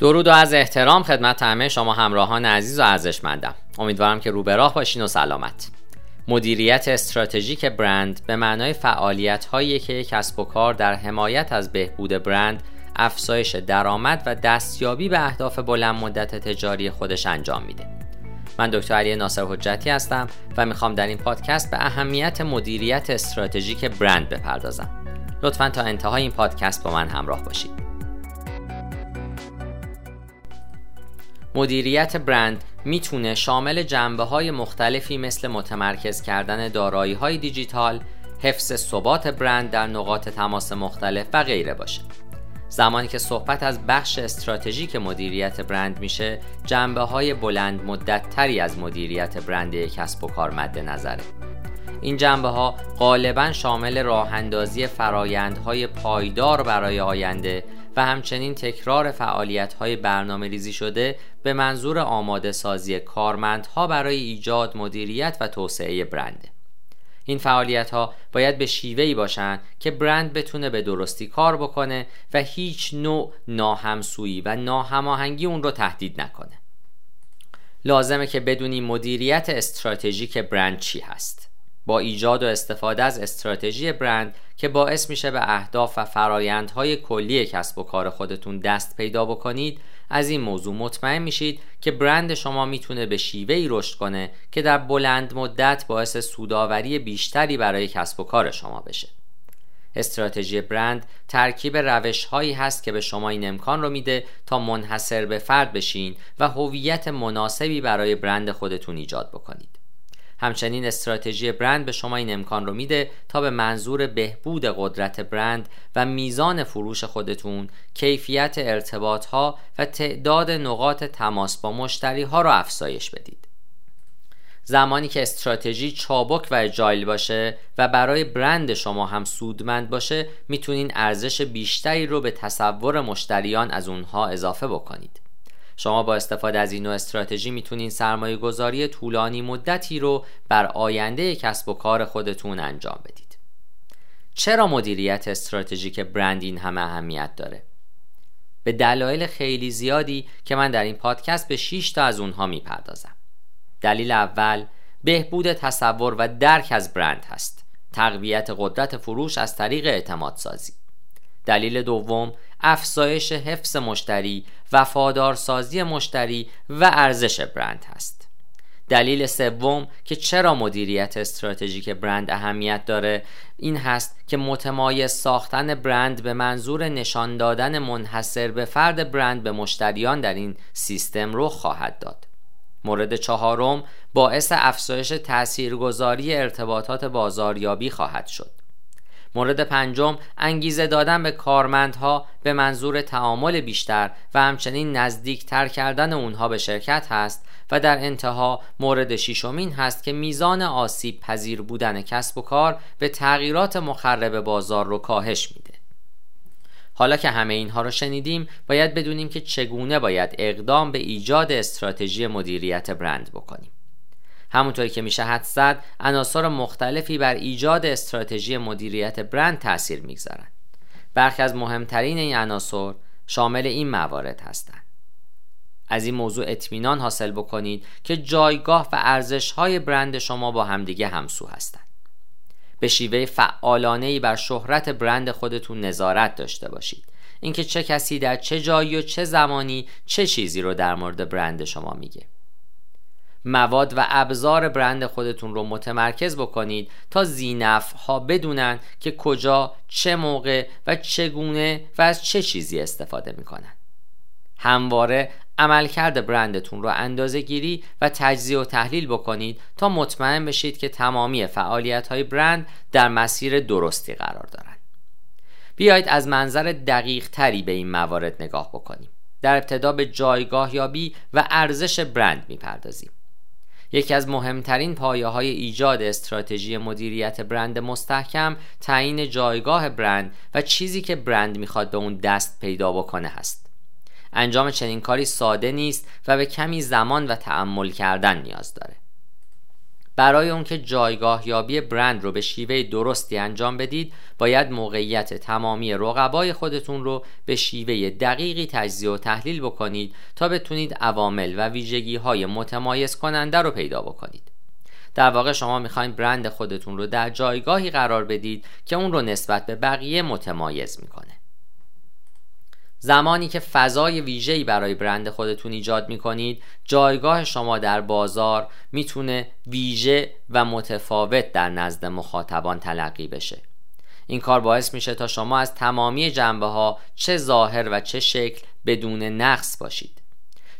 درود و از احترام خدمت همه شما همراهان عزیز و ارزشمندم. امیدوارم که رو به راه باشین و سلامت. مدیریت استراتژیک برند به معنای فعالیت‌هایی که یک کسب و کار در حمایت از بهبود برند، افزایش درآمد و دستیابی به اهداف بلندمدت تجاری خودش انجام میده. من دکتر علی ناصر حجتی هستم و میخوام در این پادکست به اهمیت مدیریت استراتژیک برند بپردازم. لطفاً تا انتهای این پادکست با من همراه باشید. مدیریت برند میتونه شامل جنبه‌های مختلفی مثل متمرکز کردن دارایی‌های دیجیتال، حفظ ثبات برند در نقاط تماس مختلف و غیره باشه. زمانی که صحبت از بخش استراتژیک مدیریت برند میشه، جنبه‌های بلند مدت‌تری از مدیریت برند یک کسب و کار مد نظره. این جنبه‌ها غالباً شامل راه‌اندازی فرایندهای پایدار برای آینده و همچنین تکرار فعالیت‌های برنامه‌ریزی شده به منظور آماده سازی کارمندها برای ایجاد، مدیریت و توسعه برند. این فعالیت‌ها باید به شیوه‌ای باشن که برند بتونه به درستی کار بکنه و هیچ نوع ناهمسویی و ناهماهنگی اون رو تهدید نکنه. لازمه که بدونی مدیریت استراتژیک برند چی هست. با ایجاد و استفاده از استراتژی برند که باعث میشه به اهداف و فرایندهای کلی کسب و کار خودتون دست پیدا بکنید، از این موضوع مطمئن میشید که برند شما میتونه به شیوهی رشد کنه که در بلند مدت باعث سودآوری بیشتری برای کسب و کار شما بشه. استراتژی برند ترکیب روش‌هایی هست که به شما این امکان رو میده تا منحصر به فرد بشین و هویت مناسبی برای برند خودتون ایجاد بکنید. همچنین استراتژی برند به شما این امکان رو میده تا به منظور بهبود قدرت برند و میزان فروش خودتون، کیفیت ارتباطها و تعداد نقاط تماس با مشتریها رو افزایش بدید. زمانی که استراتژی چابک و اجایل باشه و برای برند شما هم سودمند باشه، میتونین ارزش بیشتری رو به تصور مشتریان از اونها اضافه بکنید. شما با استفاده از این نوع استراتژی میتونین سرمایه‌گذاری طولانی مدتی رو بر آینده کسب و کار خودتون انجام بدید. چرا مدیریت استراتژیک برند این همه اهمیت داره؟ به دلایل خیلی زیادی که من در این پادکست به 6 تا از اونها میپردازم. دلیل اول، بهبود تصور و درک از برند هست. تقویت قدرت فروش از طریق اعتمادسازی. دلیل دوم، افزایش حفظ مشتری، وفادارسازی مشتری و ارزش برند هست. دلیل سوم که چرا مدیریت استراتژیک برند اهمیت داره، این هست که متمایز ساختن برند به منظور نشان دادن منحصر به فرد برند به مشتریان در این سیستم رو خواهد داد. مورد چهارم، باعث افزایش تاثیرگذاری ارتباطات بازاریابی خواهد شد. مورد پنجم، انگیزه دادن به کارمندها به منظور تعامل بیشتر و همچنین نزدیکتر کردن اونها به شرکت هست و در انتها مورد ششمین هست که میزان آسیب پذیر بودن کسب و کار به تغییرات مخرب بازار رو کاهش میده. حالا که همه اینها رو شنیدیم، باید بدونیم که چگونه باید اقدام به ایجاد استراتژی مدیریت برند بکنیم. همونطوری که میشه حدس زد، عناصر مختلفی بر ایجاد استراتژی مدیریت برند تأثیر میگذارن. برخی از مهمترین این عناصر شامل این موارد هستند. از این موضوع اطمینان حاصل بکنید که جایگاه و ارزش‌های برند شما با همدیگه همسو هستند. به شیوه فعالانه‌ای بر شهرت برند خودتون نظارت داشته باشید. اینکه چه کسی در چه جایی و چه زمانی چه چیزی رو در مورد برند شما میگه. مواد و ابزار برند خودتون رو متمرکز بکنید تا ذی‌نفع‌ها بدونن که کجا، چه موقع و چگونه و از چه چیزی استفاده میکنن. همواره عملکرد برندتون رو اندازه‌گیری و تجزیه و تحلیل بکنید تا مطمئن بشید که تمامی فعالیت‌های برند در مسیر درستی قرار دارن. بیایید از منظر دقیق تری به این موارد نگاه بکنیم. در ابتدا به جایگاه یابی و ارزش برند میپردازیم. یکی از مهمترین پایه‌های ایجاد استراتژی مدیریت برند مستحکم، تعیین جایگاه برند و چیزی که برند میخواد به اون دست پیدا بکنه هست. انجام چنین کاری ساده نیست و به کمی زمان و تأمل کردن نیاز داره. برای اون که جایگاه یابی برند رو به شیوه درستی انجام بدید، باید موقعیت تمامی رقبای خودتون رو به شیوه دقیقی تجزیه و تحلیل بکنید تا بتونید عوامل و ویژگی‌های متمایز کننده رو پیدا بکنید. در واقع شما میخواین برند خودتون رو در جایگاهی قرار بدید که اون رو نسبت به بقیه متمایز میکنه. زمانی که فضای ویژه‌ای برای برند خودتون ایجاد میکنید، جایگاه شما در بازار میتونه ویژه و متفاوت در نزد مخاطبان تلقی بشه. این کار باعث میشه تا شما از تمامی جنبه‌ها، چه ظاهر و چه شکل، بدون نقص باشید.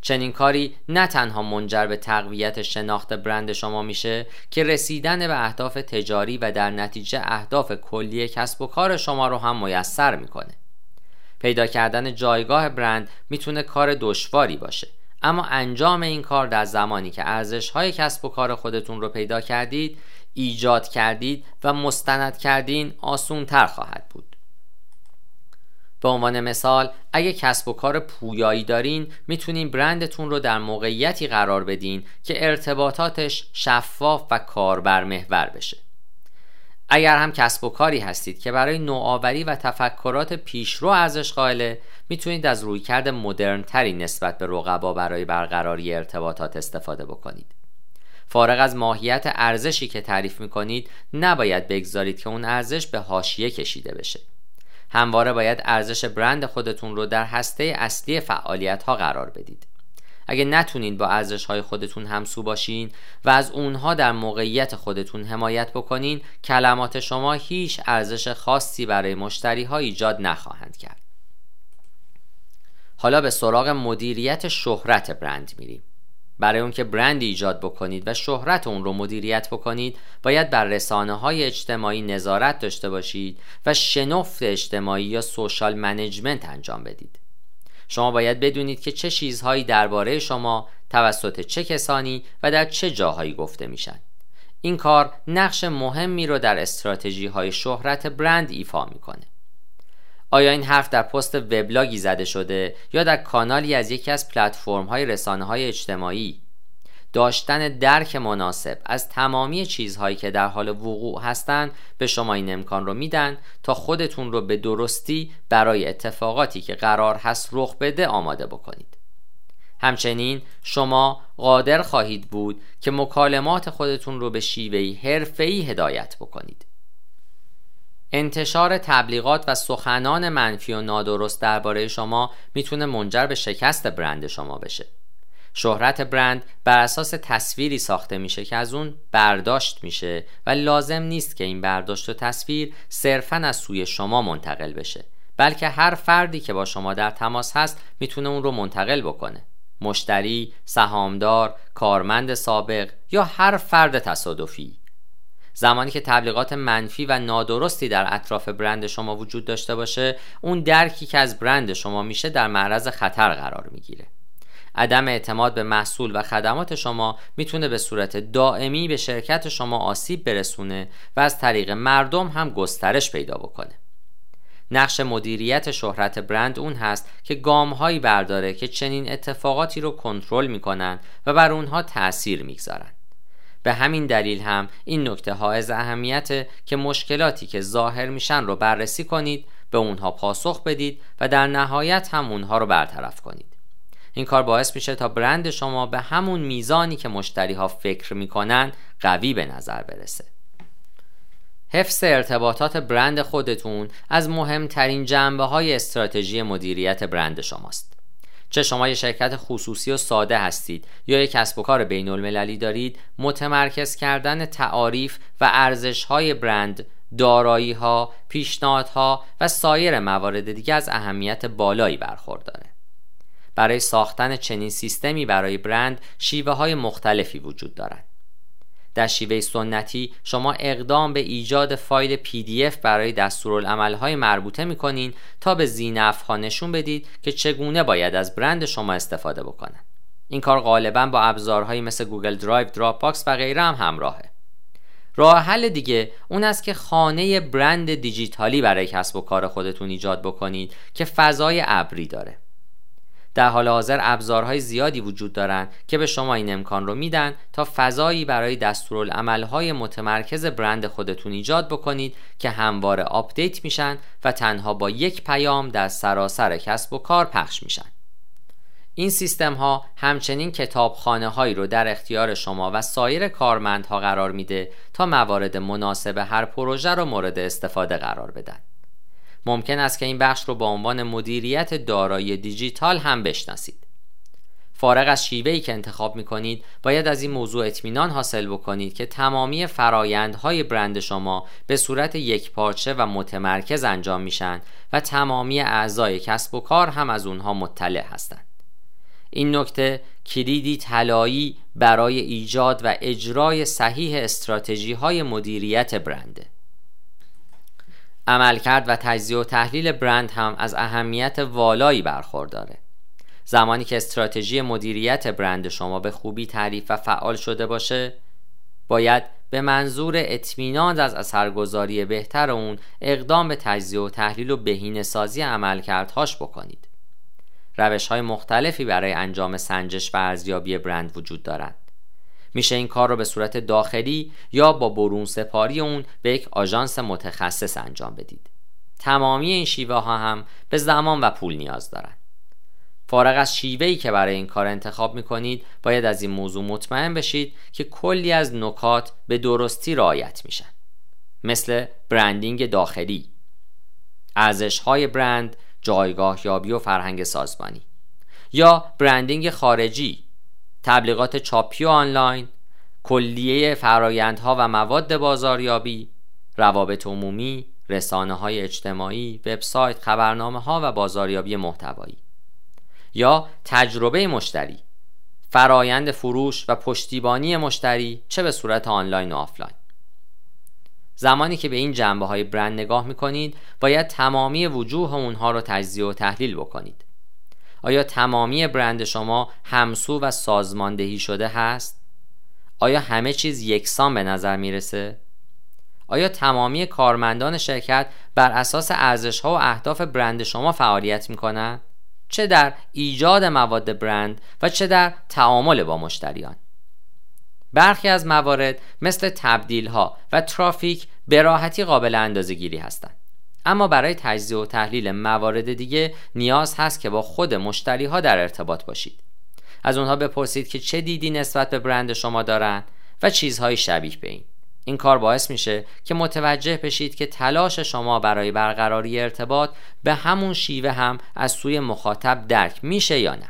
چنین کاری نه تنها منجر به تقویت شناخت برند شما میشه که رسیدن به اهداف تجاری و در نتیجه اهداف کلی کسب و کار شما رو هم میسر میکنه. پیدا کردن جایگاه برند میتونه کار دشواری باشه، اما انجام این کار در زمانی که ارزش‌های کسب و کار خودتون رو پیدا کردید، ایجاد کردید و مستند کردین، آسان‌تر خواهد بود. به عنوان مثال، اگه کسب و کار پویایی دارین، میتونین برندتون رو در موقعیتی قرار بدین که ارتباطاتش شفاف و کاربر محور بشه. اگر هم کسب و کاری هستید که برای نوآوری و تفکرات پیشرو ارزش قائله، میتونید از رویکرد مدرن تری نسبت به رقبا برای برقراری ارتباطات استفاده بکنید. فارغ از ماهیت ارزشی که تعریف میکنید، نباید بگذارید که اون ارزش به حاشیه کشیده بشه. همواره باید ارزش برند خودتون رو در هسته اصلی فعالیت‌ها قرار بدید. اگه نتونین با ارزش‌های خودتون همسو باشین و از اونها در موقعیت خودتون حمایت بکنین، کلمات شما هیچ ارزش خاصی برای مشتری‌ها ایجاد نخواهند کرد. حالا به سراغ مدیریت شهرت برند میریم. برای اون که برندی ایجاد بکنید و شهرت اون رو مدیریت بکنید، باید بر رسانه‌های اجتماعی نظارت داشته باشید و شناخت اجتماعی یا سوشال منیجمنت انجام بدید. شما باید بدونید که چه چیزهایی درباره شما توسط چه کسانی و در چه جاهایی گفته میشن. این کار نقش مهمی رو در استراتژی‌های شهرت برند ایفا میکنه. آیا این حرف در پست وبلاگی زده شده یا در کانالی از یکی از پلتفرم‌های رسانه‌های اجتماعی؟ داشتن درک مناسب از تمامی چیزهایی که در حال وقوع هستند به شما این امکان رو میدن تا خودتون رو به درستی برای اتفاقاتی که قرار هست رخ بده آماده بکنید. همچنین شما قادر خواهید بود که مکالمات خودتون رو به شیوهی حرفه‌ای هدایت بکنید. انتشار تبلیغات و سخنان منفی و نادرست درباره شما میتونه منجر به شکست برند شما بشه. شهرت برند بر اساس تصویری ساخته میشه که از اون برداشت میشه و لازم نیست که این برداشت و تصویر صرفاً از سوی شما منتقل بشه، بلکه هر فردی که با شما در تماس هست میتونه اون رو منتقل بکنه. مشتری، سهامدار، کارمند سابق یا هر فرد تصادفی. زمانی که تبلیغات منفی و نادرستی در اطراف برند شما وجود داشته باشه، اون درکی که از برند شما میشه در معرض خطر قرار میگیره. عدم اعتماد به محصول و خدمات شما میتونه به صورت دائمی به شرکت شما آسیب برسونه و از طریق مردم هم گسترش پیدا بکنه. نقش مدیریت شهرت برند اون هست که گامهایی برداره که چنین اتفاقاتی رو کنترل میکنن و بر اونها تأثیر میگذارن. به همین دلیل هم این نکته حائز اهمیته که مشکلاتی که ظاهر میشن رو بررسی کنید، به اونها پاسخ بدید و در نهایت هم اونها رو برطرف کنید. این کار باعث میشه تا برند شما به همون میزانی که مشتری ها فکر میکنن قوی به نظر برسه. حفظ ارتباطات برند خودتون از مهمترین جنبه های استراتژی مدیریت برند شماست. چه شما یه شرکت خصوصی و ساده هستید یا یک کسب و کار بین المللی دارید، متمرکز کردن تعاریف و ارزش‌های برند، دارایی‌ها، پیشنهادها و سایر موارد دیگه از اهمیت بالایی برخورداره. برای ساختن چنین سیستمی برای برند شیوه‌های مختلفی وجود دارند. در شیوه سنتی شما اقدام به ایجاد فایل PDF برای دستورالعمل‌های مربوطه می‌کنین تا به ذی‌نفع‌ها نشون بدید که چگونه باید از برند شما استفاده بکنن. این کار غالباً با ابزارهایی مثل گوگل درایو، دراپ باکس و غیره هم همراهه. راه حل دیگه اون است که خانه برند دیجیتالی برای کسب و کار خودتون ایجاد بکنید که فضای ابری داره. در حال حاضر ابزارهای زیادی وجود دارند که به شما این امکان رو میدن تا فضایی برای دستورالعمل‌های متمرکز برند خودتون ایجاد بکنید که همواره آپدیت میشن و تنها با یک پیام در سراسر کسب و کار پخش میشن. این سیستم ها همچنین کتابخانه هایی رو در اختیار شما و سایر کارمندها قرار میده تا موارد مناسب هر پروژه رو مورد استفاده قرار بدن. ممکن است که این بخش رو با عنوان مدیریت دارایی دیجیتال هم بشناسید. فارغ از شیوه‌ای که انتخاب می‌کنید، باید از این موضوع اطمینان حاصل بکنید که تمامی فرایندهای برند شما به صورت یکپارچه و متمرکز انجام میشن و تمامی اعضای کسب و کار هم از اونها مطلع هستند. این نکته کلیدی طلایی برای ایجاد و اجرای صحیح استراتژی‌های مدیریت برنده. عملکرد و تجزیه و تحلیل برند هم از اهمیت والایی برخورداره. زمانی که استراتژی مدیریت برند شما به خوبی تعریف و فعال شده باشه، باید به منظور اطمینان از اثرگذاری بهتر اون اقدام به تجزیه و تحلیل و بهینه‌سازی عملکردهاش بکنید. روش‌های مختلفی برای انجام سنجش و ارزیابی برند وجود دارند. میشه این کار رو به صورت داخلی یا با برون سپاری اون به یک آژانس متخصص انجام بدید. تمامی این شیوه ها هم به زمان و پول نیاز دارن. فارغ از شیوهی که برای این کار انتخاب میکنید، باید از این موضوع مطمئن بشید که کلی از نکات به درستی رعایت میشن، مثل برندینگ داخلی، ارزش های برند، جایگاه یابی و فرهنگ سازمانی، یا برندینگ خارجی، تبلیغات چاپی و آنلاین، کلیه فرایندها و مواد بازاریابی، روابط عمومی، رسانه‌های اجتماعی، وبسایت، خبرنامه‌ها و بازاریابی محتوایی، یا تجربه مشتری، فرایند فروش و پشتیبانی مشتری چه به صورت آنلاین و آفلاین. زمانی که به این جنبه‌های برند نگاه می‌کنید، باید تمامی وجوه اونها رو تجزیه و تحلیل بکنید. آیا تمامی برند شما همسو و سازماندهی شده هست؟ آیا همه چیز یکسان به نظر میرسه؟ آیا تمامی کارمندان شرکت بر اساس ارزش‌ها و اهداف برند شما فعالیت میکنند؟ چه در ایجاد مواد برند و چه در تعامل با مشتریان؟ برخی از موارد مثل تبدیل‌ها و ترافیک به راحتی قابل اندازه‌گیری هستند. اما برای تجزیه و تحلیل موارد دیگه نیاز هست که با خود مشتری ها در ارتباط باشید. از اونها بپرسید که چه دیدی نسبت به برند شما دارن و چیزهای شبیه به این. این کار باعث میشه که متوجه بشید که تلاش شما برای برقراری ارتباط به همون شیوه هم از سوی مخاطب درک میشه یا نه.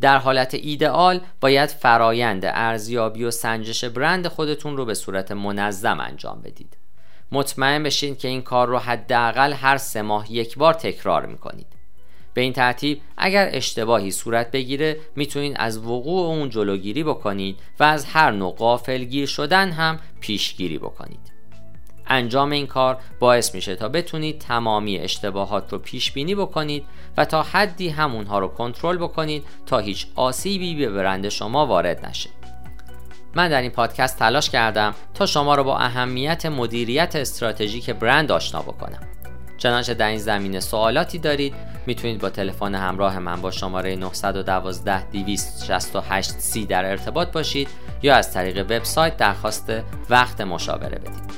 در حالت ایدئال باید فرایند ارزیابی و سنجش برند خودتون رو به صورت منظم انجام بدید. مطمئن بشین که این کار رو حداقل هر 3 ماه یک بار تکرار میکنید. به این ترتیب اگر اشتباهی صورت بگیره، میتونید از وقوع اون جلوگیری بکنید و از هر نوع غافلگیر شدن هم پیشگیری بکنید. انجام این کار باعث میشه تا بتونید تمامی اشتباهات رو پیش بینی بکنید و تا حدی همونها رو کنترل بکنید تا هیچ آسیبی به برند شما وارد نشه. من در این پادکست تلاش کردم تا شما رو با اهمیت مدیریت استراتژیک برند آشنا بکنم. چنانچه در این زمینه سوالاتی دارید، میتونید با تلفن همراه من با شماره 912-268-30 در ارتباط باشید یا از طریق وبسایت درخواست وقت مشاوره بدید.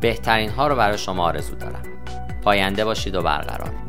بهترین ها رو برای شما آرزو دارم. پاینده باشید و برقرار.